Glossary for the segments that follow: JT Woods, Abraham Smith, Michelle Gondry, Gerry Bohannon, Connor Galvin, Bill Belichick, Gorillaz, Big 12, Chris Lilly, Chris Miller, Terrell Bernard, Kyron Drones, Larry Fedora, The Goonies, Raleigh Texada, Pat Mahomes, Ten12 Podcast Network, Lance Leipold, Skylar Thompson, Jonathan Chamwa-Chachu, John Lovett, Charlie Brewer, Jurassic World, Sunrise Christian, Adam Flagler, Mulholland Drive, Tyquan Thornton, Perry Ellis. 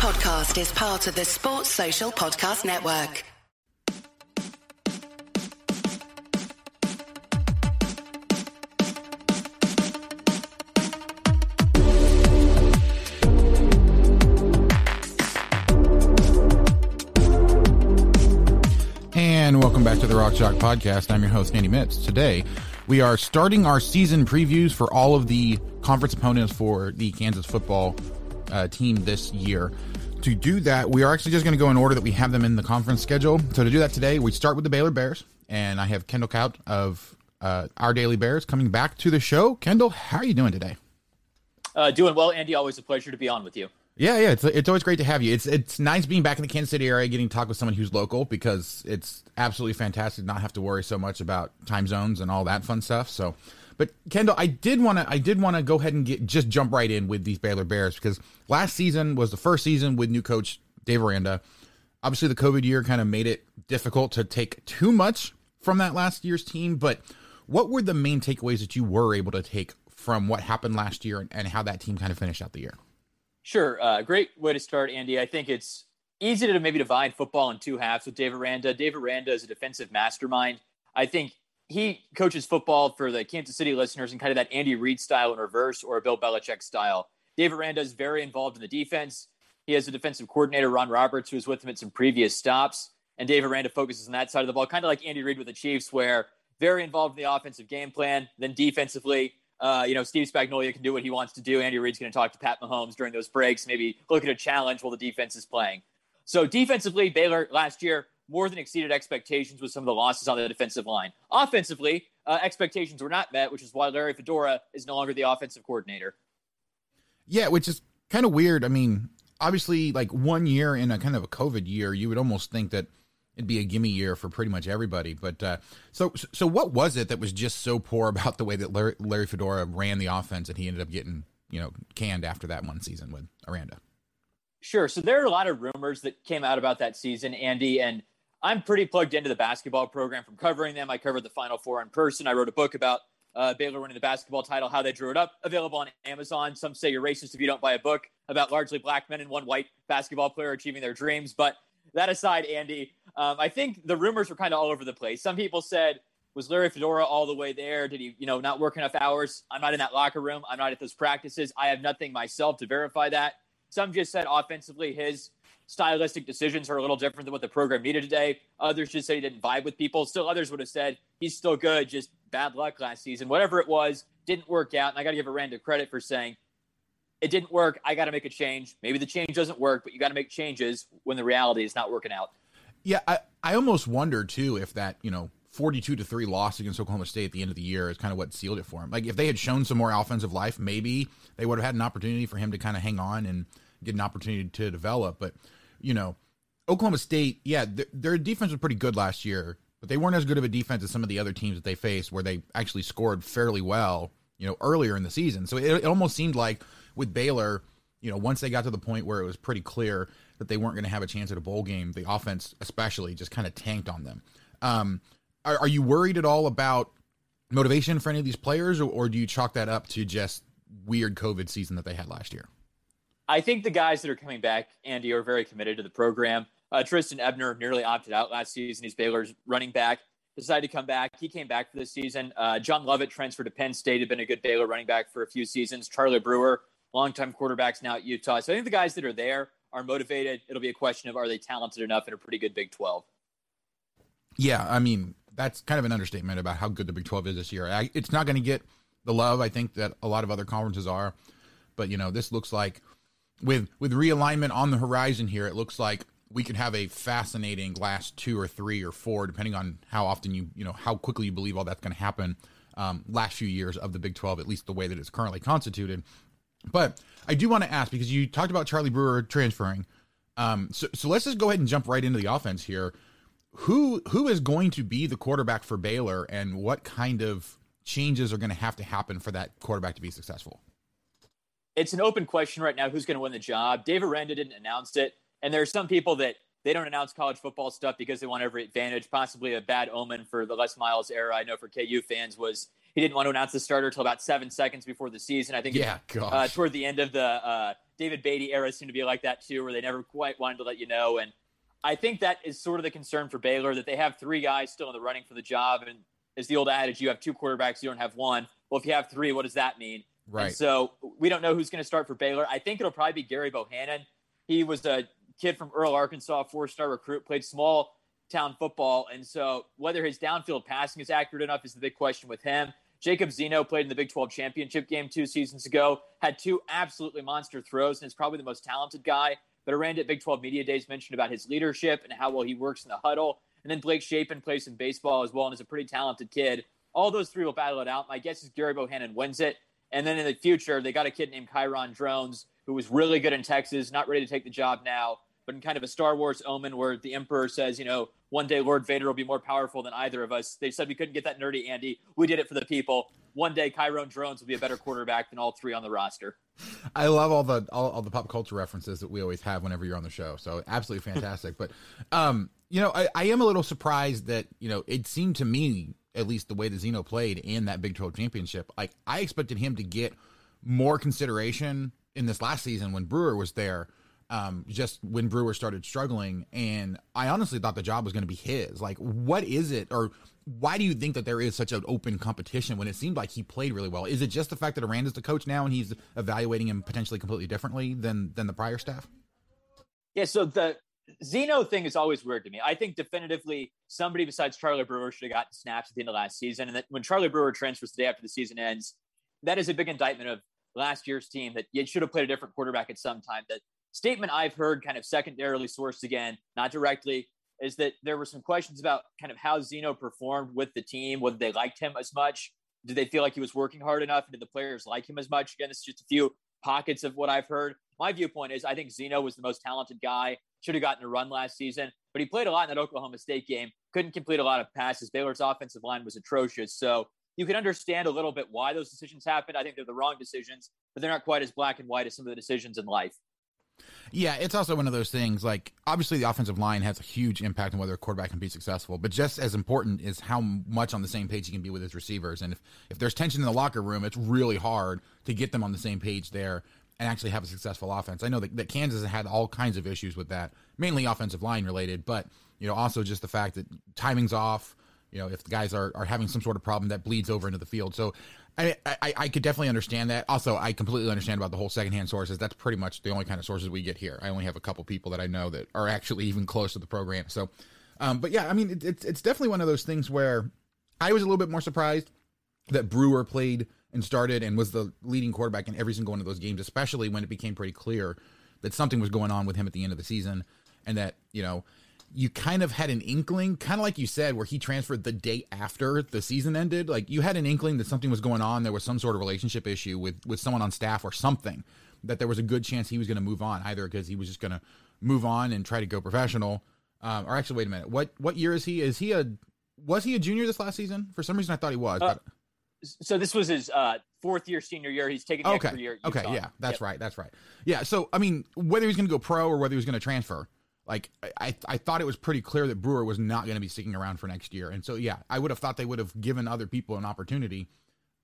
podcast is part of the Sports Social Podcast Network. And welcome back to the Rock Shock Podcast. I'm your host, Andy Mitz. Today, we are starting our season previews for all of the conference opponents for the Kansas football team this year. To do that, we are actually just going to go in order that we have them in the conference schedule. So to do that today, we start with the Baylor Bears, and I have Kendall Kaut of Our Daily Bears coming back to the show. Kendall, how are you doing today? Doing well, Andy. Always a pleasure to be on with you. Yeah, it's always great to have you. It's nice being back in the Kansas City area, getting to talk with someone who's local, because it's absolutely fantastic to not have to worry so much about time zones and all that fun stuff. So, but Kendall, I did want to go ahead and jump right in with these Baylor Bears, because last season was the first season with new coach Dave Aranda. Obviously, the COVID year kind of made it difficult to take too much from that last year's team. But what were the main takeaways that you were able to take from what happened last year and how that team kind of finished out the year? Sure. Great way to start, Andy. I think it's easy to maybe divide football in two halves with Dave Aranda. Dave Aranda is a defensive mastermind. I think he coaches football for the Kansas City listeners in kind of that Andy Reid style in reverse, or a Bill Belichick style. Dave Aranda is very involved in the defense. He has a defensive coordinator, Ron Roberts, who was with him at some previous stops. And Dave Aranda focuses on that side of the ball, kind of like Andy Reid with the Chiefs, where very involved in the offensive game plan, then defensively. Steve Spagnuolo can do what he wants to do. Andy Reid's going to talk to Pat Mahomes during those breaks, maybe look at a challenge while the defense is playing. So defensively, Baylor last year more than exceeded expectations with some of the losses on the defensive line. Offensively, expectations were not met, which is why Larry Fedora is no longer the offensive coordinator. Yeah, which is kind of weird. I mean, obviously, like, 1 year in a kind of a COVID year, you would almost think that it'd be a gimme year for pretty much everybody. But so what was it that was just so poor about the way that Larry Fedora ran the offense and he ended up getting, canned after that one season with Aranda? Sure. So there are a lot of rumors that came out about that season, Andy, and I'm pretty plugged into the basketball program from covering them. I covered the Final Four in person. I wrote a book about Baylor winning the basketball title, how they drew it up, available on Amazon. Some say you're racist if you don't buy a book about largely black men and one white basketball player achieving their dreams. But that aside, Andy, I think the rumors were kind of all over the place. Some people said, was Larry Fedora all the way there? Did he, not work enough hours? I'm not in that locker room. I'm not at those practices. I have nothing myself to verify that. Some just said offensively, his stylistic decisions are a little different than what the program needed today. Others just said he didn't vibe with people. Still others would have said he's still good, just bad luck last season. Whatever it was, didn't work out. And I got to give Aranda credit for saying, it didn't work. I got to make a change. Maybe the change doesn't work, but you got to make changes when the reality is not working out. Yeah, I almost wonder, too, if that, 42-3 loss against Oklahoma State at the end of the year is kind of what sealed it for him. Like, if they had shown some more offensive life, maybe they would have had an opportunity for him to kind of hang on and get an opportunity to develop. But, Oklahoma State, yeah, their defense was pretty good last year, but they weren't as good of a defense as some of the other teams that they faced, where they actually scored fairly well, earlier in the season. So it almost seemed like with Baylor, once they got to the point where it was pretty clear that they weren't going to have a chance at a bowl game, the offense especially just kind of tanked on them. Are you worried at all about motivation for any of these players, or do you chalk that up to just weird COVID season that they had last year? I think the guys that are coming back, Andy, are very committed to the program. Tristan Ebner nearly opted out last season. He's Baylor's running back. Decided to come back. He came back for this season. John Lovett transferred to Penn State, had been a good Baylor running back for a few seasons. Charlie Brewer, longtime quarterbacks now at Utah. So I think the guys that are there are motivated. It'll be a question of, are they talented enough in a pretty good Big 12? Yeah, I mean, that's kind of an understatement about how good the Big 12 is this year. It's not going to get the love, I think, that a lot of other conferences are. But, this looks like with realignment on the horizon here, it looks like we could have a fascinating last 2 or 3 or 4, depending on how often how quickly you believe all that's going to happen, last few years of the Big 12, at least the way that it's currently constituted. But I do want to ask, because you talked about Charlie Brewer transferring. So let's just go ahead and jump right into the offense here. Who is going to be the quarterback for Baylor, and what kind of changes are going to happen for that quarterback to be successful? It's an open question right now. Who's going to win the job? Dave Aranda didn't announce it. And there are some people that they don't announce college football stuff because they want every advantage, possibly a bad omen for the Les Miles era. I know for KU fans was he didn't want to announce the starter till about 7 seconds before the season. I think toward the end of the David Beatty era seemed to be like that too, where they never quite wanted to let you know. And I think that is sort of the concern for Baylor, that they have three guys still in the running for the job. And as the old adage, you have two quarterbacks, you don't have one. Well, if you have three, what does that mean? Right. And so we don't know who's going to start for Baylor. I think it'll probably be Gerry Bohannon. He was a kid from Earle, Arkansas, four-star recruit, played small town football. And so whether his downfield passing is accurate enough is the big question with him. Jacob Zeno played in the Big 12 championship game 2 seasons ago, had 2 absolutely monster throws, and is probably the most talented guy. But Aranda at Big 12 Media Days mentioned about his leadership and how well he works in the huddle. And then Blake Shapin plays some baseball as well and is a pretty talented kid. All those three will battle it out. My guess is Gerry Bohannon wins it. And then in the future, they got a kid named Kyron Drones, who was really good in Texas, not ready to take the job now, but in kind of a Star Wars omen where the Emperor says, you know, one day Lord Vader will be more powerful than either of us. They said we couldn't get that nerdy, Andy. We did it for the people. One day Kyron Drones will be a better quarterback than all three on the roster. I love all the pop culture references that we always have whenever you're on the show. So absolutely fantastic. But, you know, I am a little surprised that, you know, it seemed to me, at least the way that Zeno played in that Big 12 championship, like I expected him to get more consideration in this last season when Brewer was there, just when Brewer started struggling. And I honestly thought the job was going to be his. Like, what is it? Or why do you think that there is such an open competition when it seemed like he played really well? Is it just the fact that Aranda's the coach now and he's evaluating him potentially completely differently than the prior staff? Yeah. So the Zeno thing is always weird to me. I think definitively somebody besides Charlie Brewer should have gotten snaps at the end of last season. And that when Charlie Brewer transfers the day after the season ends, that is a big indictment of last year's team, that you should have played a different quarterback at some time. That statement I've heard, kind of secondarily sourced again, not directly, is that there were some questions about kind of how Zeno performed with the team, whether they liked him as much. Did they feel like he was working hard enough? And did the players like him as much? Again, it's just a few pockets of what I've heard. My viewpoint is I think Zeno was the most talented guy, should have gotten a run last season, but he played a lot in that Oklahoma State game, couldn't complete a lot of passes. Baylor's offensive line was atrocious. So you can understand a little bit why those decisions happened. I think they're the wrong decisions, but they're not quite as black and white as some of the decisions in life. Yeah, it's also one of those things, like, obviously the offensive line has a huge impact on whether a quarterback can be successful, but just as important is how much on the same page he can be with his receivers. And if there's tension in the locker room, it's really hard to get them on the same page there and actually have a successful offense. I know that Kansas had all kinds of issues with that, mainly offensive line related, but, you know, also just the fact that timing's off, you know, if the guys are having some sort of problem that bleeds over into the field. So I could definitely understand that. Also, I completely understand about the whole secondhand sources. That's pretty much the only kind of sources we get here. I only have a couple people that I know that are actually even close to the program. So, but yeah, I mean, it's definitely one of those things where I was a little bit more surprised that Brewer played and started and was the leading quarterback in every single one of those games, especially when it became pretty clear that something was going on with him at the end of the season. And that, you know, you kind of had an inkling, kind of like you said, where he transferred the day after the season ended. Like, you had an inkling that something was going on. There was some sort of relationship issue with someone on staff or something, that there was a good chance he was going to move on, either because he was just going to move on and try to go professional. Or actually, wait a minute. What year is he? Was he a junior this last season? For some reason, I thought he was. So this was his fourth year, senior year. He's taking the extra year. Okay, yeah, that's right. Yeah, so, I mean, whether he was going to go pro or whether he was going to transfer, like, I thought it was pretty clear that Brewer was not going to be sticking around for next year. And so, yeah, I would have thought they would have given other people an opportunity.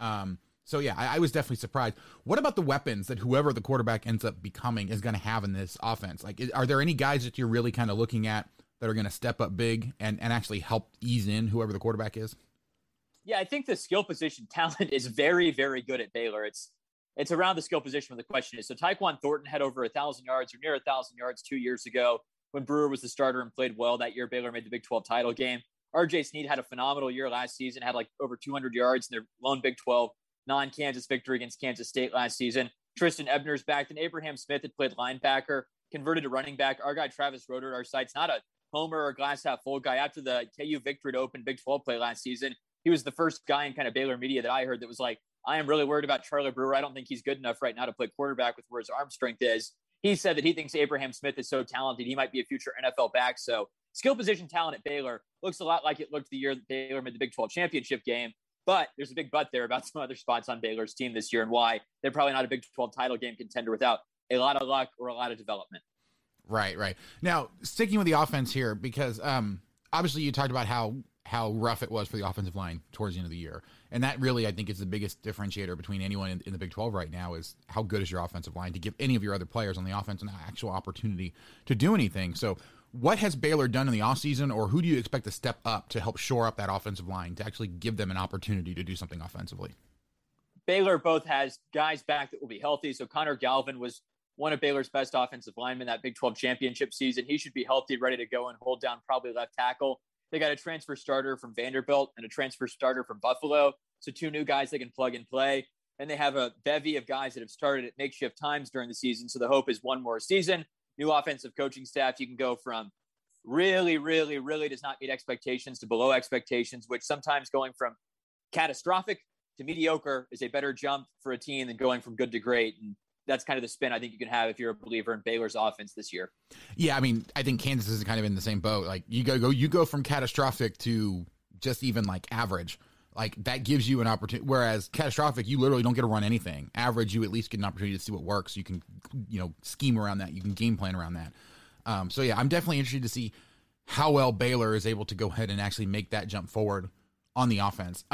So, yeah, I was definitely surprised. What about the weapons that whoever the quarterback ends up becoming is going to have in this offense? Like, are there any guys that you're really kind of looking at that are going to step up big and actually help ease in whoever the quarterback is? Yeah, I think the skill position talent is very, very good at Baylor. It's around the skill position where the question is. So Tyquan Thornton had over 1,000 yards or near 1,000 yards 2 years ago when Brewer was the starter and played well. That year, Baylor made the Big 12 title game. R.J. Sneed had a phenomenal year last season, had like over 200 yards in their lone Big 12 non-Kansas victory against Kansas State last season. Tristan Ebner's back. Then Abraham Smith had played linebacker, converted to running back. Our guy Travis Roeder at our site's not a homer or glass half full guy. After the KU victory to open Big 12 play last season, he was the first guy in kind of Baylor media that I heard that was like, I am really worried about Charlie Brewer. I don't think he's good enough right now to play quarterback with where his arm strength is. He said that he thinks Abraham Smith is so talented, he might be a future NFL back. So skill position talent at Baylor looks a lot like it looked the year that Baylor made the Big 12 championship game. But there's a big but there about some other spots on Baylor's team this year and why they're probably not a Big 12 title game contender without a lot of luck or a lot of development. Right. Now, sticking with the offense here, because obviously you talked about how rough it was for the offensive line towards the end of the year. And that really, I think, is the biggest differentiator between anyone in the Big 12 right now is how good is your offensive line to give any of your other players on the offense an actual opportunity to do anything. So what has Baylor done in the offseason, or who do you expect to step up to help shore up that offensive line to actually give them an opportunity to do something offensively? Baylor both has guys back that will be healthy. So Connor Galvin was one of Baylor's best offensive linemen that Big 12 championship season. He should be healthy, ready to go and hold down probably left tackle. They got a transfer starter from Vanderbilt and a transfer starter from Buffalo. So two new guys they can plug and play. And they have a bevy of guys that have started at makeshift times during the season. So the hope is one more season, new offensive coaching staff. You can go from really does not meet expectations to below expectations, which sometimes going from catastrophic to mediocre is a better jump for a team than going from good to great. And that's kind of the spin I think you can have if you're a believer in Baylor's offense this year. Yeah, I mean, I think Kansas is kind of in the same boat. Like you go from catastrophic to just even like average. Like that gives you an opportunity. Whereas catastrophic, you literally don't get to run anything. Average, you at least get an opportunity to see what works. You can, scheme around that. You can game plan around that. So yeah, I'm definitely interested to see how well Baylor is able to go ahead and actually make that jump forward on the offense.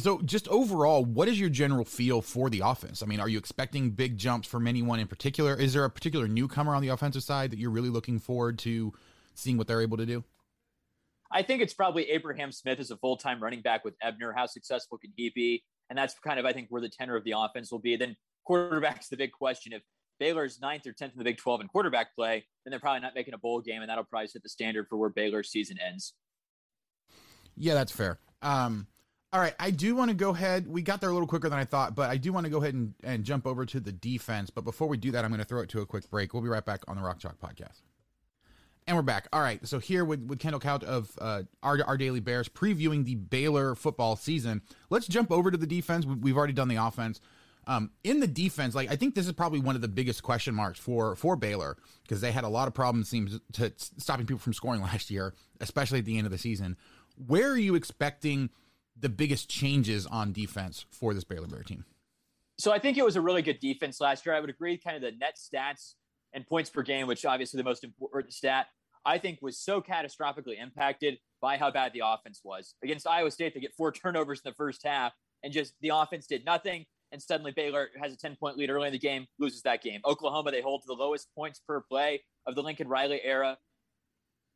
So just overall, what is your general feel for the offense? I mean, are you expecting big jumps from anyone in particular? Is there a particular newcomer on the offensive side that you're really looking forward to seeing what they're able to do? I think it's probably Abraham Smith as a full-time running back with Ebner. How successful can he be? And that's kind of, I think, where the tenor of the offense will be. Then quarterback's the big question. If Baylor's 9th or 10th in the Big 12 in quarterback play, then they're probably not making a bowl game, and that'll probably set the standard for where Baylor's season ends. Yeah, that's fair. All right, I do want to go ahead. We got there a little quicker than I thought, but I do want to go ahead and jump over to the defense. But before we do that, I'm going to throw it to a quick break. We'll be right back on the Rock Chalk Podcast. And we're back. All right, so here with Kendall Kaut of Our Daily Bears previewing the Baylor football season. Let's jump over to the defense. We've already done the offense. In the defense, I think this is probably one of the biggest question marks for Baylor because they had a lot of problems stopping people from scoring last year, especially at the end of the season. Where are you expecting the biggest changes on defense for this Baylor Bear team? So I think it was a really good defense last year. I would agree kind of the net stats and points per game, which obviously the most important stat I think was so catastrophically impacted by how bad the offense was. Against Iowa State, they get 4 turnovers in the first half and just the offense did nothing. And suddenly Baylor has a 10-point lead early in the game, loses that game. Oklahoma, they hold to the lowest points per play of the Lincoln Riley era.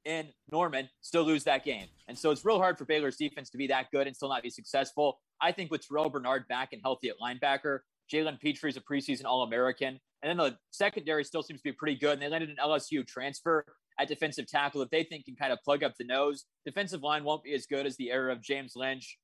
And Norman still lose that game. And so it's real hard for Baylor's defense to be that good and still not be successful. I think with Terrell Bernard back and healthy at linebacker, Jalen Petrie is a preseason All-American. And then the secondary still seems to be pretty good. And they landed an LSU transfer at defensive tackle that they think can kind of plug up the nose. Defensive line won't be as good as the era of James Lynch,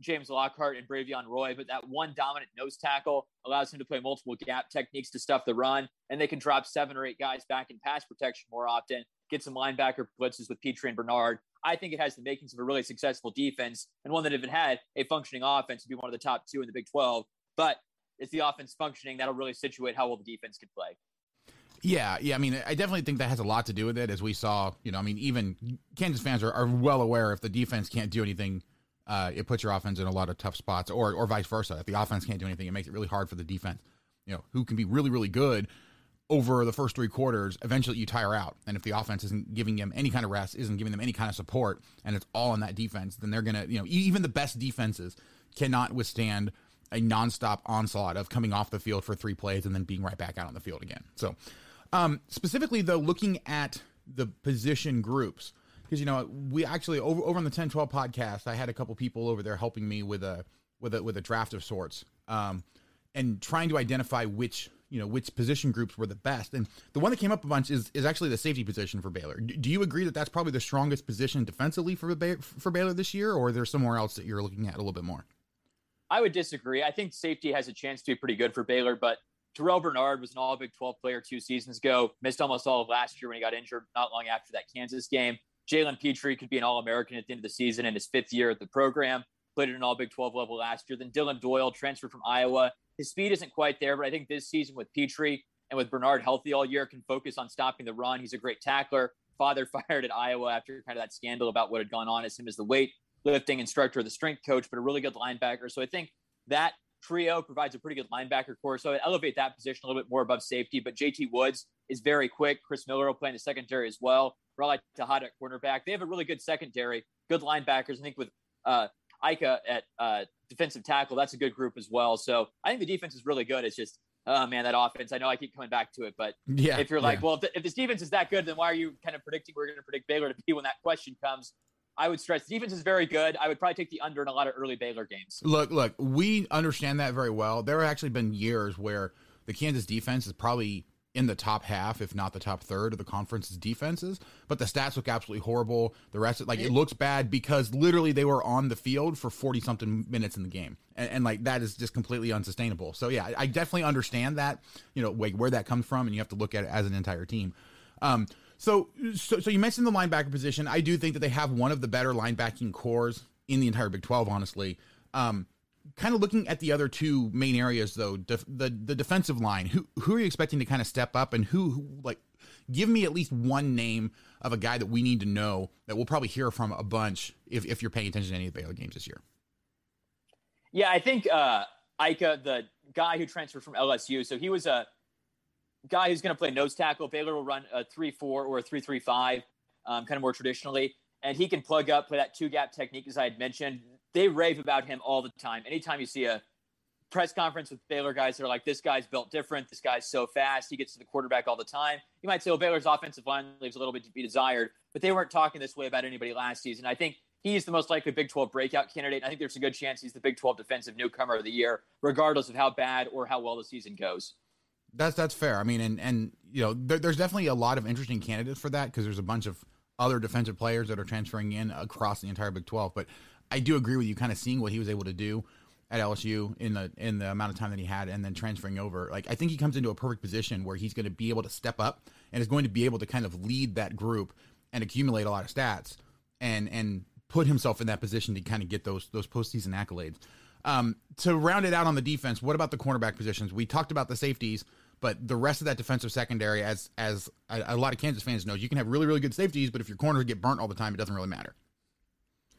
James Lockhart, and Bravion Roy, but that one dominant nose tackle allows him to play multiple gap techniques to stuff the run, and they can drop 7 or 8 guys back in pass protection more often, get some linebacker blitzes with Petrie and Bernard. I think it has the makings of a really successful defense, and one that if it had a functioning offense would be one of the top 2 in the Big 12, but it's the offense functioning that'll really situate how well the defense can play. Yeah. I mean, I definitely think that has a lot to do with it, as we saw. Even Kansas fans are well aware if the defense can't do anything, it puts your offense in a lot of tough spots, or vice versa. If the offense can't do anything, it makes it really hard for the defense, who can be really, really good over the first 3 quarters. Eventually you tire out. And if the offense isn't giving them any kind of rest, isn't giving them any kind of support, and it's all on that defense, then they're going to, even the best defenses cannot withstand a nonstop onslaught of coming off the field for 3 plays and then being right back out on the field again. So specifically, though, looking at the position groups, because, we actually over on the 10-12 podcast, I had a couple people over there helping me with a draft of sorts and trying to identify which position groups were the best. And the one that came up a bunch is actually the safety position for Baylor. Do you agree that that's probably the strongest position defensively for Baylor this year, or there's somewhere else that you're looking at a little bit more? I would disagree. I think safety has a chance to be pretty good for Baylor, but Terrell Bernard was an all-Big 12 player 2 seasons ago, missed almost all of last year when he got injured not long after that Kansas game. Jalen Petrie could be an All-American at the end of the season in his 5th year at the program, played at an all-Big 12 level last year. Then Dylan Doyle transferred from Iowa. His speed isn't quite there, but I think this season with Petrie and with Bernard healthy all year can focus on stopping the run. He's a great tackler. Father fired at Iowa after kind of that scandal about what had gone on as him as the weight lifting instructor, the strength coach, but a really good linebacker. So I think that trio provides a pretty good linebacker core. So I would elevate that position a little bit more above safety, but JT Woods is very quick. Chris Miller will play in the secondary as well. Raleigh Texada at cornerback. They have a really good secondary, good linebackers. I think with Ika at defensive tackle. That's a good group as well. So I think the defense is really good. It's just, oh man, that offense, I know I keep coming back to it, but yeah, if you're like, well, if this defense is that good, then why are you kind of predicting we're going to predict Baylor to be when that question comes? I would stress the defense is very good. I would probably take the under in a lot of early Baylor games. Look, we understand that very well. There have actually been years where the Kansas defense is probably in the top half, if not the top third of the conference's defenses, but the stats look absolutely horrible. The rest, it looks bad because literally they were on the field for 40 something minutes in the game. And like, that is just completely unsustainable. So yeah, I definitely understand that, like where that comes from, and you have to look at it as an entire team. So you mentioned the linebacker position. I do think that they have one of the better linebacking cores in the entire Big 12, honestly. Kind of looking at the other two main areas, though, the defensive line. Who are you expecting to kind of step up, and who give me at least one name of a guy that we need to know that we'll probably hear from a bunch if you're paying attention to any of the Baylor games this year. Yeah, I think Ika, the guy who transferred from LSU, so he was a guy who's going to play nose tackle. Baylor will run a 3-4 or a 3-3-5, kind of more traditionally, and he can plug up, play that two-gap technique, as I had mentioned. They rave about him all the time. Anytime you see a press conference with Baylor guys, they're like, this guy's built different. This guy's so fast. He gets to the quarterback all the time. You might say, oh, Baylor's offensive line leaves a little bit to be desired, but they weren't talking this way about anybody last season. I think he's the most likely Big 12 breakout candidate. I think there's a good chance he's the Big 12 defensive newcomer of the year, regardless of how bad or how well the season goes. That's fair. I mean, there's definitely a lot of interesting candidates for that because there's a bunch of other defensive players that are transferring in across the entire Big 12, but I do agree with you kind of seeing what he was able to do at LSU in the amount of time that he had and then transferring over. Like, I think he comes into a perfect position where he's going to be able to step up and is going to be able to kind of lead that group and accumulate a lot of stats and put himself in that position to kind of get those postseason accolades. To round it out on the defense, what about the cornerback positions? We talked about the safeties, but the rest of that defensive secondary, as a lot of Kansas fans know, you can have really, really good safeties, but if your corners get burnt all the time, it doesn't really matter.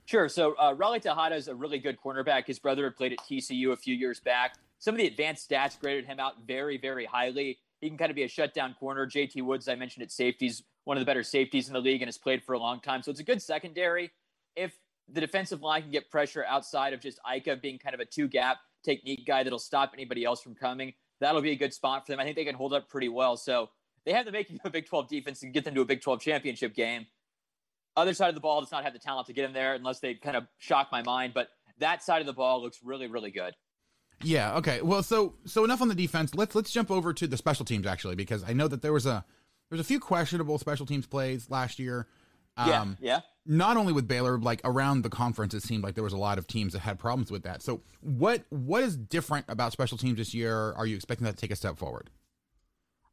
Sure. So Raleigh Texada is a really good cornerback. His brother had played at TCU a few years back. Some of the advanced stats graded him out very, very highly. He can kind of be a shutdown corner. JT Woods, I mentioned at safeties, one of the better safeties in the league and has played for a long time. So it's a good secondary. If the defensive line can get pressure outside of just Ika being kind of a two-gap technique guy that'll stop anybody else from coming, that'll be a good spot for them. I think they can hold up pretty well. So they have the making of a Big 12 defense and get them to a Big 12 championship game. Other side of the ball does not have the talent to get him there unless they kind of shock my mind. But that side of the ball looks really, really good. Yeah. Okay. Well, so enough on the defense. Let's jump over to the special teams actually, because I know that there was a few questionable special teams plays last year. Yeah. Not only with Baylor, like around the conference, it seemed like there was a lot of teams that had problems with that. So what is different about special teams this year? Are you expecting that to take a step forward?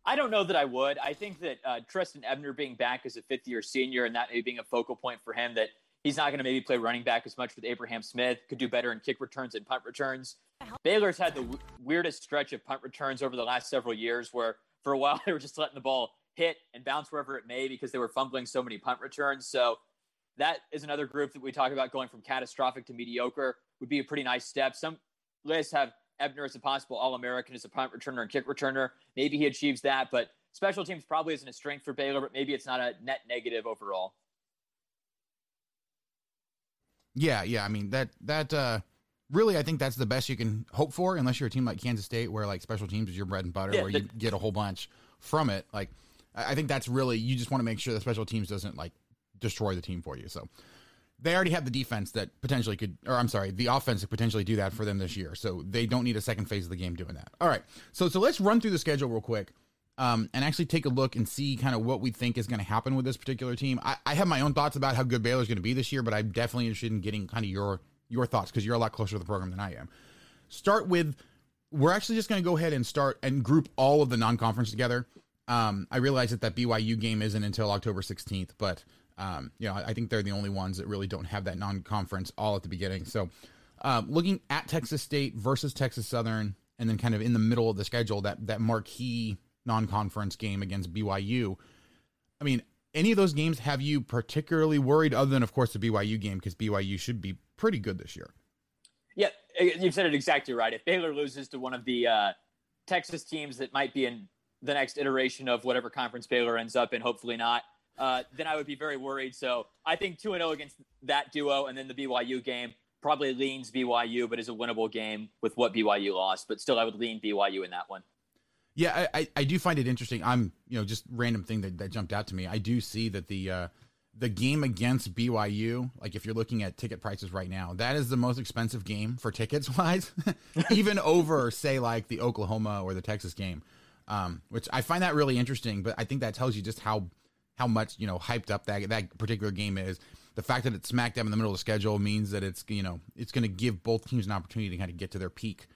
I don't know that I would. I think that Tristan Ebner being back as a fifth-year senior and that maybe being a focal point for him, that he's not going to maybe play running back as much with Abraham Smith, could do better in kick returns and punt returns. Baylor's had the weirdest stretch of punt returns over the last several years where for a while they were just letting the ball hit and bounce wherever it may because they were fumbling so many punt returns. So that is another group that we talk about going from catastrophic to mediocre would be a pretty nice step. Some lists have Ebner is a possible All-American as a punt returner and kick returner. Maybe he achieves that, but special teams probably isn't a strength for Baylor, but maybe it's not a net negative overall. Yeah. I mean, that really, I think that's the best you can hope for, unless you're a team like Kansas State, where like special teams is your bread and butter, where you get a whole bunch from it. Like, I think that's really, you just want to make sure that special teams doesn't like destroy the team for you. So they already have the defense that potentially could, or I'm sorry, the offense that potentially do that for them this year. So they don't need a second phase of the game doing that. All right. So let's run through the schedule real quick and actually take a look and see kind of what we think is going to happen with this particular team. I have my own thoughts about how good Baylor is going to be this year, but I'm definitely interested in getting kind of your thoughts because you're a lot closer to the program than I am. We're actually just going to go ahead and start and group all of the non-conference together. I realize that BYU game isn't until October 16th, but I think they're the only ones that really don't have that non-conference all at the beginning. So looking at Texas State versus Texas Southern, and then kind of in the middle of the schedule, that marquee non-conference game against BYU. I mean, any of those games have you particularly worried other than, of course, the BYU game, because BYU should be pretty good this year. Yeah, you've said it exactly right. If Baylor loses to one of the Texas teams that might be in the next iteration of whatever conference Baylor ends up in, hopefully not, then I would be very worried. So I think 2-0 against that duo and then the BYU game probably leans BYU, but is a winnable game with what BYU lost. But still, I would lean BYU in that one. Yeah, I do find it interesting. I'm, you know, just random thing that jumped out to me. I do see that the game against BYU, like if you're looking at ticket prices right now, that is the most expensive game for tickets wise, even over, say, like the Oklahoma or the Texas game, which I find that really interesting. But I think that tells you just how much, you know, hyped up that particular game is. The fact that it's smack dab in the middle of the schedule means that it's, you know, it's going to give both teams an opportunity to kind of get to their peak,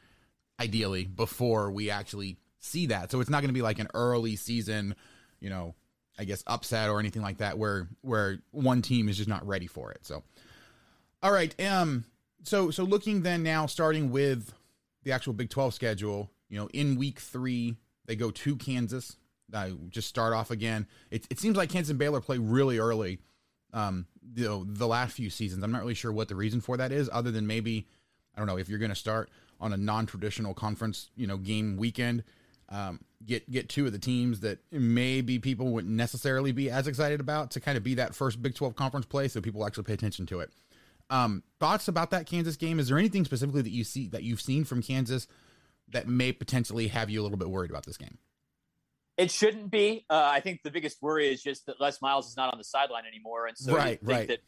ideally, before we actually see that. So it's not going to be like an early season, you know, I guess upset or anything like that where one team is just not ready for it. So, all right. So looking then now, starting with the actual Big 12 schedule, you know, in week 3, they go to Kansas. Just start off again. It seems like Kansas and Baylor play really early. You know, the last few seasons, I'm not really sure what the reason for that is, other than maybe, I don't know, if you're going to start on a non-traditional conference, you know, game weekend, get two of the teams that maybe people wouldn't necessarily be as excited about to kind of be that first Big 12 conference play, so people actually pay attention to it. Thoughts about that Kansas game? Is there anything specifically that you see, that you've seen from Kansas, that may potentially have you a little bit worried about this game? It shouldn't be. I think the biggest worry is just that Les Miles is not on the sideline anymore, and so that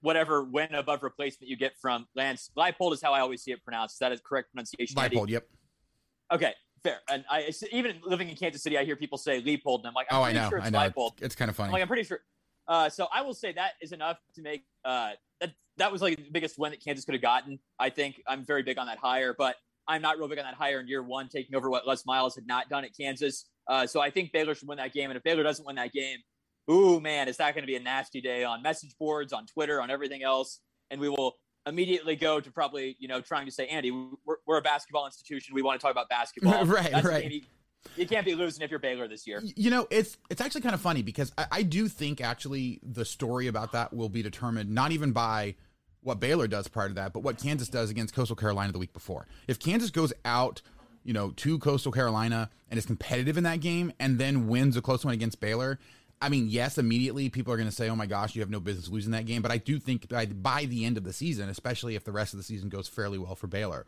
whatever win above replacement you get from Lance Leipold is how I always see it pronounced. That is correct pronunciation. Leipold, yep. Okay. Fair. And I, even living in Kansas City, I hear people say Leipold, and I'm like, I'm pretty sure it's Leipold. It's kind of funny. I'm pretty sure. So I will say that is enough to make that was like the biggest win that Kansas could have gotten. I think I'm very big on that hire, but I'm not real big on that hire in year one, taking over what Les Miles had not done at Kansas. So I think Baylor should win that game. And if Baylor doesn't win that game, ooh, man, it's not going to be a nasty day on message boards, on Twitter, on everything else. And we will immediately go to probably, you know, trying to say, Andy, we're a basketball institution. We want to talk about basketball. Right. You can't be losing if you're Baylor this year. You know, it's actually kind of funny because I do think actually the story about that will be determined not even by what Baylor does prior to that, but what Kansas does against Coastal Carolina the week before. If Kansas goes out, you know, to Coastal Carolina and is competitive in that game and then wins a close one against Baylor, I mean, yes, immediately people are going to say, oh my gosh, you have no business losing that game. But I do think by the end of the season, especially if the rest of the season goes fairly well for Baylor,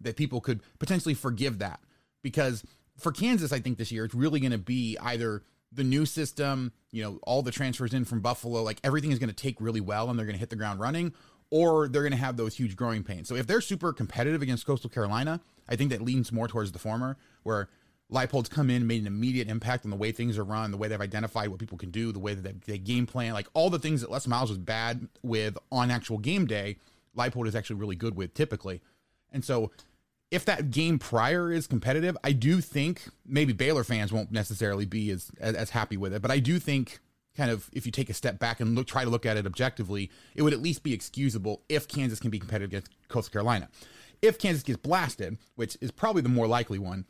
that people could potentially forgive that. Because for Kansas, I think this year, it's really going to be either the new system, you know, all the transfers in from Buffalo, like everything is going to take really well and they're going to hit the ground running, or they're going to have those huge growing pains. So if they're super competitive against Coastal Carolina, I think that leans more towards the former, where Leipold's come in, made an immediate impact on the way things are run, the way they've identified what people can do, the way that they game plan, like all the things that Les Miles was bad with on actual game day, Leipold is actually really good with typically. And so if that game prior is competitive, I do think maybe Baylor fans won't necessarily be as happy with it, but I do think kind of if you take a step back and try to look at it objectively, it would at least be excusable if Kansas can be competitive against Coastal Carolina. If Kansas gets blasted, which is probably the more likely one,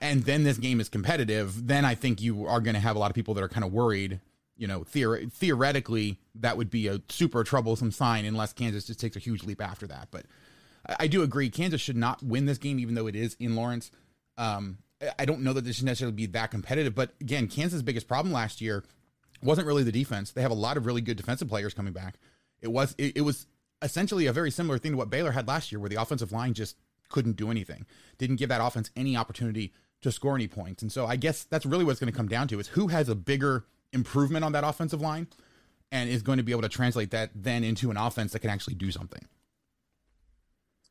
and then this game is competitive, then I think you are going to have a lot of people that are kind of worried. You know, theoretically, that would be a super troublesome sign unless Kansas just takes a huge leap after that. But I do agree, Kansas should not win this game, even though it is in Lawrence. I don't know that this should necessarily be that competitive. But again, Kansas' biggest problem last year wasn't really the defense. They have a lot of really good defensive players coming back. It was essentially a very similar thing to what Baylor had last year, where the offensive line just couldn't do anything, didn't give that offense any opportunity to score any points. And so I guess that's really what's going to come down to is who has a bigger improvement on that offensive line and is going to be able to translate that then into an offense that can actually do something.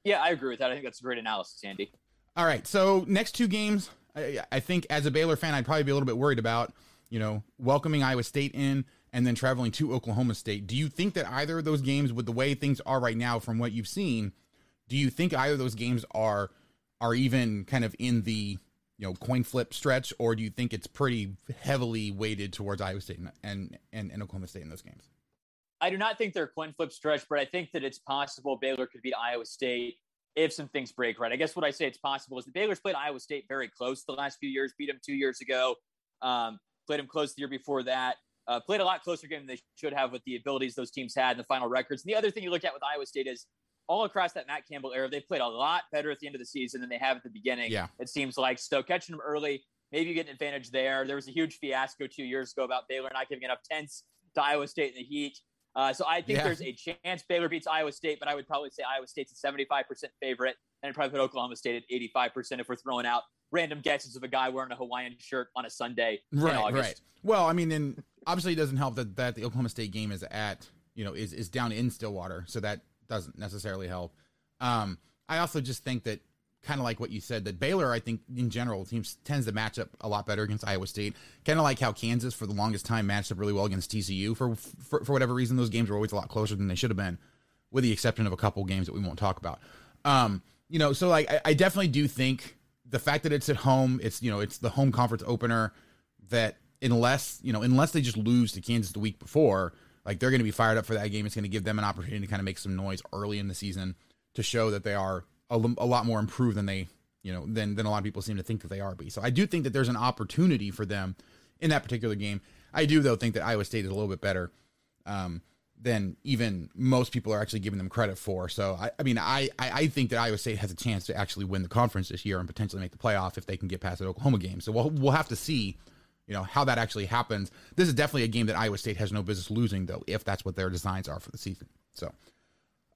Yeah, I agree with that. I think that's a great analysis, Andy. All right. So next two games, I think as a Baylor fan, I'd probably be a little bit worried about, you know, welcoming Iowa State in and then traveling to Oklahoma State. Do you think that either of those games, with the way things are right now from what you've seen, do you think either of those games are even kind of in the, you know, coin flip stretch, or do you think it's pretty heavily weighted towards Iowa State and Oklahoma State in those games? I do not think they're a coin flip stretch, but I think that it's possible Baylor could beat Iowa State if some things break right. I guess what I say it's possible is the Baylor's played Iowa State very close the last few years, beat them 2 years ago, played them close the year before that. Played a lot closer game than they should have with the abilities those teams had in the final records. And the other thing you look at with Iowa State is all across that Matt Campbell era, they played a lot better at the end of the season than they have at the beginning, it seems like. So catching them early, maybe you get an advantage there. There was a huge fiasco 2 years ago about Baylor not giving up tenths to Iowa State in the heat. So I think there's a chance Baylor beats Iowa State, but I would probably say Iowa State's a 75% favorite, and I'd probably put Oklahoma State at 85% if we're throwing out random guesses of a guy wearing a Hawaiian shirt on a Sunday in August. Right. Well, I mean, and obviously it doesn't help that the Oklahoma State game is at, you know, is down in Stillwater, so that doesn't necessarily help. I also just think that, kind of like what you said, that Baylor, I think, in general, teams tends to match up a lot better against Iowa State. Kind of like how Kansas, for the longest time, matched up really well against TCU. For whatever reason, those games were always a lot closer than they should have been, with the exception of a couple games that we won't talk about. You know, so like I definitely do think the fact that it's at home, it's, you know, it's the home conference opener, that unless they just lose to Kansas the week before, like, they're going to be fired up for that game. It's going to give them an opportunity to kind of make some noise early in the season to show that they are a lot more improved than they, you know, than a lot of people seem to think that they are. So I do think that there's an opportunity for them in that particular game. I do, though, think that Iowa State is a little bit better than even most people are actually giving them credit for. So, I mean, I think that Iowa State has a chance to actually win the conference this year and potentially make the playoff if they can get past that Oklahoma game. So we'll have to see, you know, how that actually happens. This is definitely a game that Iowa State has no business losing, though, if that's what their designs are for the season. So,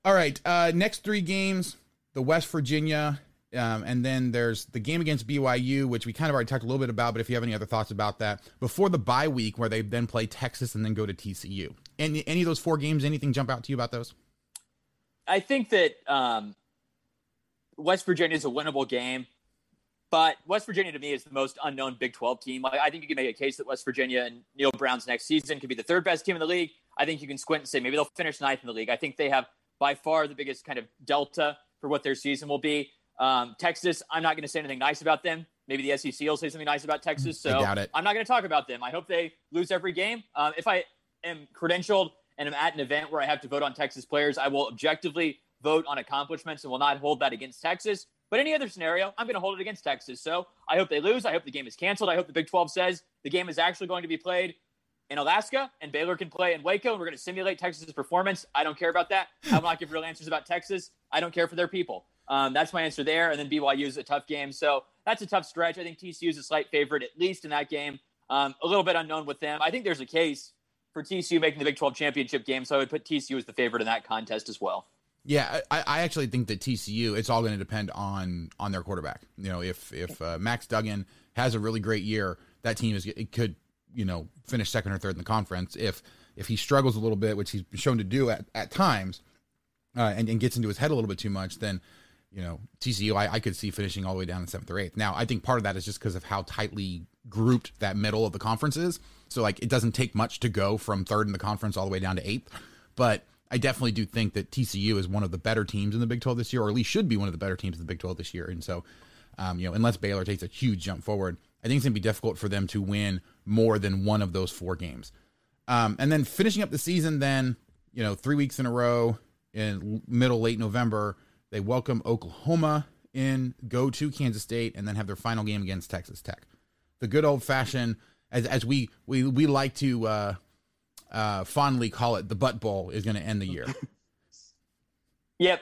all right, next three games. The West Virginia, and then there's the game against BYU, which we kind of already talked a little bit about, but if you have any other thoughts about that, before the bye week where they then play Texas and then go to TCU. Any of those four games, anything jump out to you about those? I think that West Virginia is a winnable game, but West Virginia to me is the most unknown Big 12 team. Like, I think you can make a case that West Virginia and Neil Brown's next season could be the third best team in the league. I think you can squint and say maybe they'll finish ninth in the league. I think they have by far the biggest kind of delta for what their season will be. Texas, I'm not going to say anything nice about them. Maybe the SEC will say something nice about Texas. So I doubt it. I'm not going to talk about them. I hope they lose every game. If I am credentialed and I'm at an event where I have to vote on Texas players, I will objectively vote on accomplishments and will not hold that against Texas. But any other scenario, I'm going to hold it against Texas. So I hope they lose. I hope the game is canceled. I hope the Big 12 says the game is actually going to be played in Alaska, and Baylor can play in Waco, and we're going to simulate Texas's performance. I don't care about that. I will not give real answers about Texas. I don't care for their people. That's my answer there. And then BYU is a tough game. So that's a tough stretch. I think TCU is a slight favorite, at least in that game. A little bit unknown with them. I think there's a case for TCU making the Big 12 championship game. So I would put TCU as the favorite in that contest as well. Yeah, I actually think that TCU, it's all going to depend on their quarterback. You know, if Max Duggan has a really great year, that team could, you know, finish second or third in the conference. If he struggles a little bit, which he's shown to do at times, and gets into his head a little bit too much, then, you know, TCU, I could see finishing all the way down in 7th or 8th. Now, I think part of that is just because of how tightly grouped that middle of the conference is. So, like, it doesn't take much to go from 3rd in the conference all the way down to 8th. But I definitely do think that TCU is one of the better teams in the Big 12 this year, or at least should be one of the better teams in the Big 12 this year. And so, you know, unless Baylor takes a huge jump forward, I think it's going to be difficult for them to win more than one of those four games. And then finishing up the season then, you know, 3 weeks in a row in late November, they welcome Oklahoma in, go to Kansas State, and then have their final game against Texas Tech. The good old-fashioned, as we like to fondly call it, the butt bowl is going to end the year. Yep,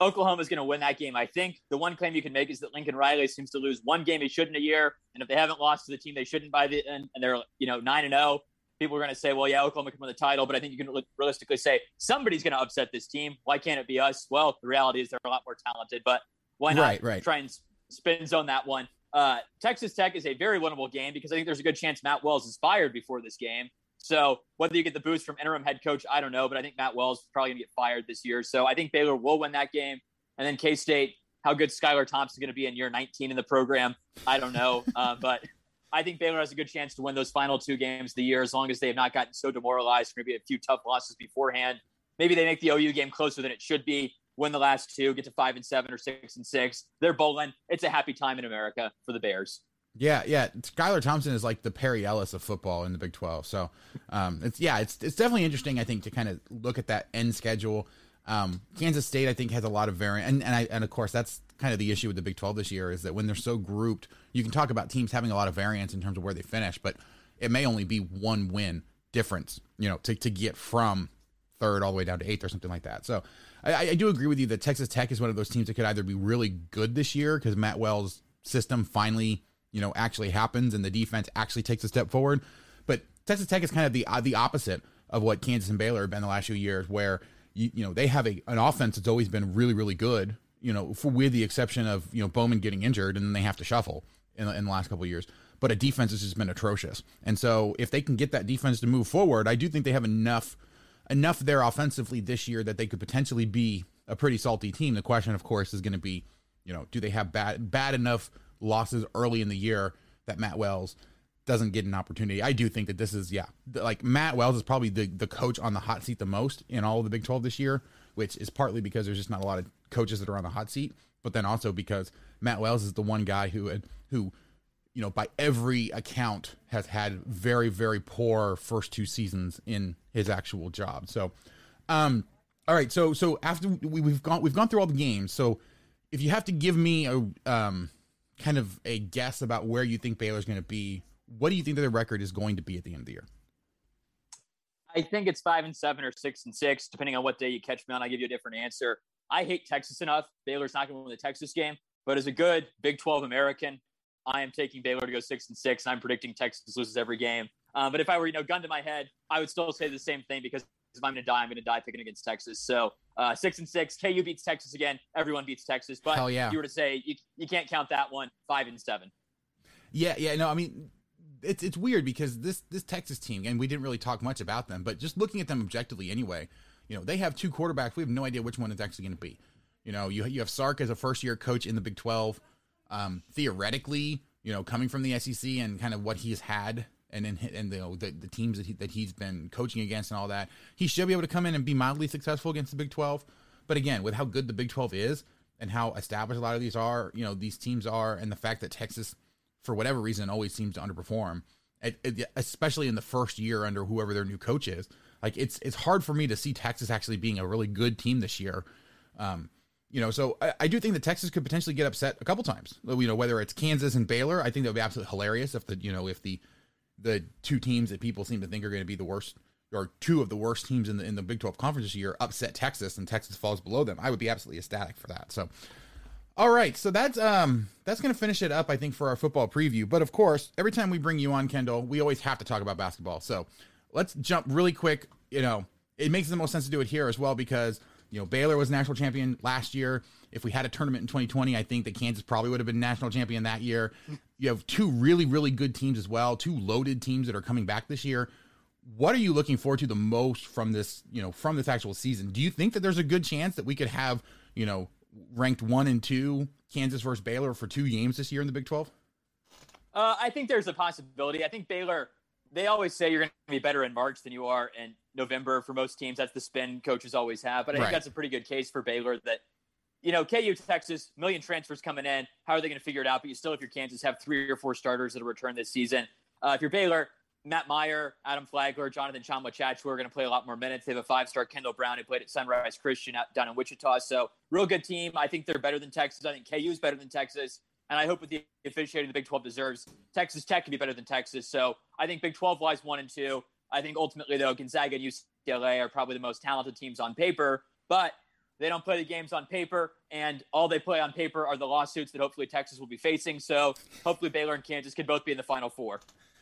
Oklahoma's going to win that game, I think. The one claim you can make is that Lincoln Riley seems to lose one game he shouldn't a year, and if they haven't lost to the team they shouldn't by the end, and they're, you know, 9-0, people are going to say, well, yeah, Oklahoma can win the title, but I think you can realistically say somebody's going to upset this team. Why can't it be us? Well, the reality is they're a lot more talented, but why not try and spin zone that one? Texas Tech is a very winnable game because I think there's a good chance Matt Wells is fired before this game. So whether you get the boost from interim head coach, I don't know, but I think Matt Wells is probably going to get fired this year. So I think Baylor will win that game. And then K-State, how good Skylar Thompson is going to be in year 19 in the program, I don't know, but I think Baylor has a good chance to win those final two games of the year, as long as they have not gotten so demoralized from maybe a few tough losses beforehand. Maybe they make the OU game closer than it should be, win the last two, get to 5-7 or 6-6. They're bowling. It's a happy time in America for the Bears. Yeah. Skylar Thompson is like the Perry Ellis of football in the Big 12. So it's definitely interesting, I think, to kind of look at that end schedule. Kansas State, I think, has a lot of variant, and of course that's kind of the issue with the Big 12 this year, is that when they're so grouped, you can talk about teams having a lot of variance in terms of where they finish, but it may only be one win difference, you know, to get from third all the way down to 8th or something like that. So I do agree with you that Texas Tech is one of those teams that could either be really good this year because Matt Wells' system finally, you know, actually happens and the defense actually takes a step forward, but Texas Tech is kind of the opposite of what Kansas and Baylor have been the last few years, where you know they have an offense that's always been really, really good. You know, with the exception of Bowman getting injured, and then they have to shuffle in the last couple of years. But a defense has just been atrocious. And so if they can get that defense to move forward, I do think they have enough there offensively this year that they could potentially be a pretty salty team. The question, of course, is going to be, do they have bad enough losses early in the year that Matt Wells doesn't get an opportunity? I do think that this is, like Matt Wells is probably the coach on the hot seat the most in all of the Big 12 this year, which is partly because there's just not a lot of coaches that are on the hot seat, but then also because Matt Wells is the one guy who by every account has had very, very poor first two seasons in his actual job. So, all right. So after we've gone through all the games. So if you have to give me a, kind of a guess about where you think Baylor's going to be, what do you think that their record is going to be at the end of the year? I think it's 5-7 or 6-6, depending on what day you catch me on. I give you a different answer. I hate Texas enough. Baylor's not going to win the Texas game, but as a good Big 12 American, I am taking Baylor to go 6-6. And I'm predicting Texas loses every game. But if I were, gun to my head, I would still say the same thing, because if I'm going to die picking against Texas. So 6-6, KU beats Texas again. Everyone beats Texas. But if you were to say, you can't count that one, 5-7. Yeah. No, I mean, it's weird because this Texas team, and we didn't really talk much about them, but just looking at them objectively anyway, they have two quarterbacks. We have no idea which one it's actually going to be. You have Sark as a first-year coach in the Big 12. Theoretically, coming from the SEC and kind of what he's had and the teams that he's been coaching against and all that, he should be able to come in and be mildly successful against the Big 12. But again, with how good the Big 12 is and how established a lot of these are, these teams are, and the fact that Texas, for whatever reason, always seems to underperform, especially in the first year under whoever their new coach is. Like it's hard for me to see Texas actually being a really good team this year. So I do think that Texas could potentially get upset a couple times, whether it's Kansas and Baylor. I think that would be absolutely hilarious if the two teams that people seem to think are going to be the worst, or two of the worst teams in the Big 12 conference this year, upset Texas and Texas falls below them. I would be absolutely ecstatic for that. So, all right. So that's going to finish it up, I think, for our football preview. But of course, every time we bring you on, Kendall, we always have to talk about basketball. So let's jump really quick. It makes the most sense to do it here as well, because Baylor was national champion last year. If we had a tournament in 2020, I think that Kansas probably would have been national champion that year. You have two really, really good teams as well, two loaded teams that are coming back this year. What are you looking forward to the most from this, from this actual season? Do you think that there's a good chance that we could have, ranked 1 and 2 Kansas versus Baylor for 2 games this year in the Big 12? I think there's a possibility. I think Baylor, they always say you're going to be better in March than you are in November for most teams. That's the spin coaches always have. But I think that's a pretty good case for Baylor that, KU, Texas, million transfers coming in. How are they going to figure it out? But you still, if you're Kansas, have 3 or 4 starters that will return this season. If you're Baylor, Matt Meyer, Adam Flagler, Jonathan Chamwa-Chachu are going to play a lot more minutes. They have a 5-star Kendall Brown who played at Sunrise Christian down in Wichita. So real good team. I think they're better than Texas. I think KU is better than Texas. And I hope with the officiating the Big 12 deserves, Texas Tech can be better than Texas. So I think Big 12 lies 1 and 2. I think ultimately, though, Gonzaga and UCLA are probably the most talented teams on paper, but they don't play the games on paper, and all they play on paper are the lawsuits that hopefully Texas will be facing. So hopefully Baylor and Kansas could both be in the Final Four.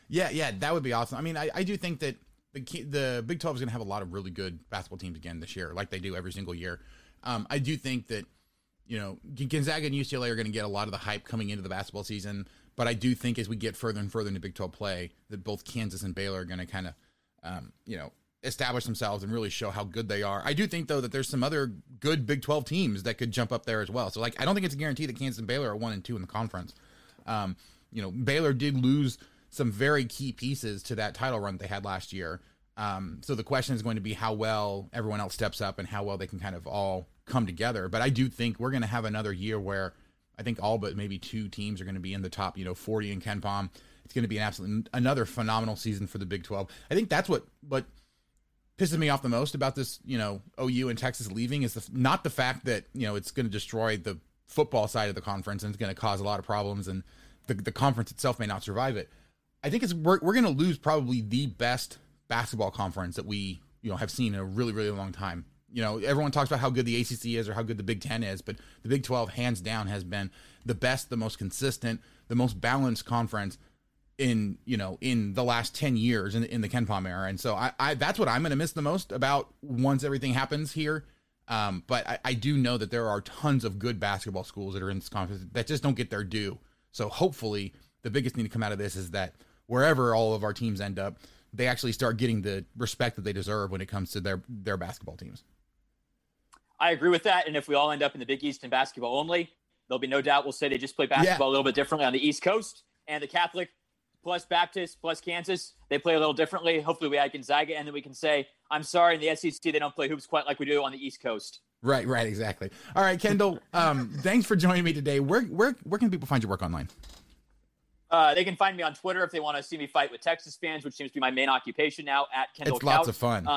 Yeah, that would be awesome. I mean, I do think that the Big 12 is going to have a lot of really good basketball teams again this year, like they do every single year. I do think that, Gonzaga and UCLA are going to get a lot of the hype coming into the basketball season, but I do think as we get further and further into Big 12 play, that both Kansas and Baylor are going to kind of, establish themselves and really show how good they are. I do think, though, that there's some other good Big 12 teams that could jump up there as well. So, I don't think it's a guarantee that Kansas and Baylor are 1 and 2 in the conference. Baylor did lose some very key pieces to that title run that they had last year. So the question is going to be how well everyone else steps up and how well they can kind of all come together. But I do think we're going to have another year where I think all but maybe 2 teams are going to be in the top, 40 in KenPom. It's going to be another phenomenal season for the Big 12. I think that's what pisses me off the most about this, OU and Texas leaving is not the fact that, it's going to destroy the football side of the conference and it's going to cause a lot of problems and the conference itself may not survive it. I think we're going to lose probably the best basketball conference that we, have seen in a really, really long time. Everyone talks about how good the ACC is or how good the Big 10 is, but the Big 12 hands down has been the best, the most consistent, the most balanced conference in the last 10 years in the Ken Pom era. And so I that's what I'm going to miss the most about once everything happens here. But I do know that there are tons of good basketball schools that are in this conference that just don't get their due. So hopefully the biggest thing to come out of this is that wherever all of our teams end up, they actually start getting the respect that they deserve when it comes to their basketball teams. I agree with that. And if we all end up in the Big East and basketball only, there'll be no doubt we'll say they just play basketball a little bit differently on the East Coast. And the Catholic plus Baptist plus Kansas, they play a little differently. Hopefully we add Gonzaga, and then we can say, I'm sorry, in the SEC, they don't play hoops quite like we do on the East Coast. Right, exactly. All right, Kendall, thanks for joining me today. Where can people find your work online? They can find me on Twitter if they want to see me fight with Texas fans, which seems to be my main occupation now, at Kendall Kaut. It's lots of fun.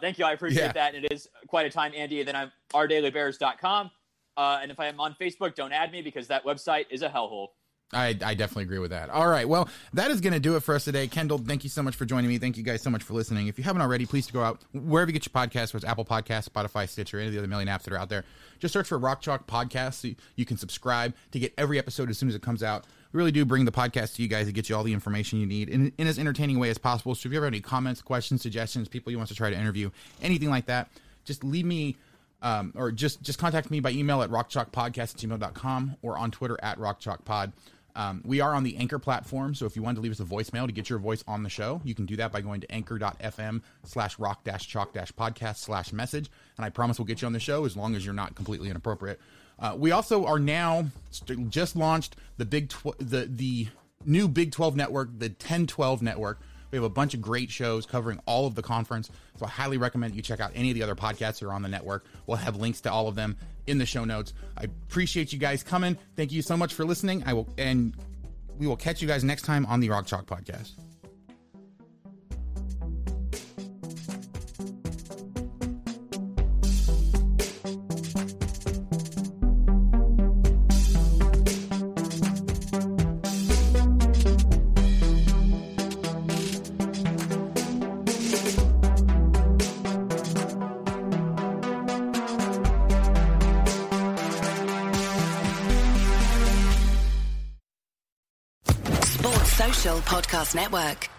Thank you. I appreciate that. And it is quite a time, Andy. And then I'm ourdailybears.com. And if I am on Facebook, don't add me because that website is a hellhole. I definitely agree with that. All right. Well, that is going to do it for us today. Kendall, thank you so much for joining me. Thank you guys so much for listening. If you haven't already, please go out wherever you get your podcasts, whether it's Apple Podcasts, Spotify, Stitcher, any of the other million apps that are out there. Just search for Rock Chalk Podcast so you can subscribe to get every episode as soon as it comes out. We really do bring the podcast to you guys to get you all the information you need in as entertaining a way as possible. So if you ever have any comments, questions, suggestions, people you want to try to interview, anything like that, just leave me or just contact me by email at rockchalkpodcast@gmail.com or on Twitter at rockchalkpod. We are on the Anchor platform, so if you wanted to leave us a voicemail to get your voice on the show, you can do that by going to anchor.fm/rock-chalk-podcast/message, and I promise we'll get you on the show as long as you're not completely inappropriate. We also are now just launched the new Big 12 network, the 10-12 network. We have a bunch of great shows covering all of the conference, so I highly recommend you check out any of the other podcasts that are on the network. We'll have links to all of them in the show notes. I appreciate you guys coming. Thank you so much for listening. We will catch you guys next time on the Rock Chalk Podcast. Podcast Network.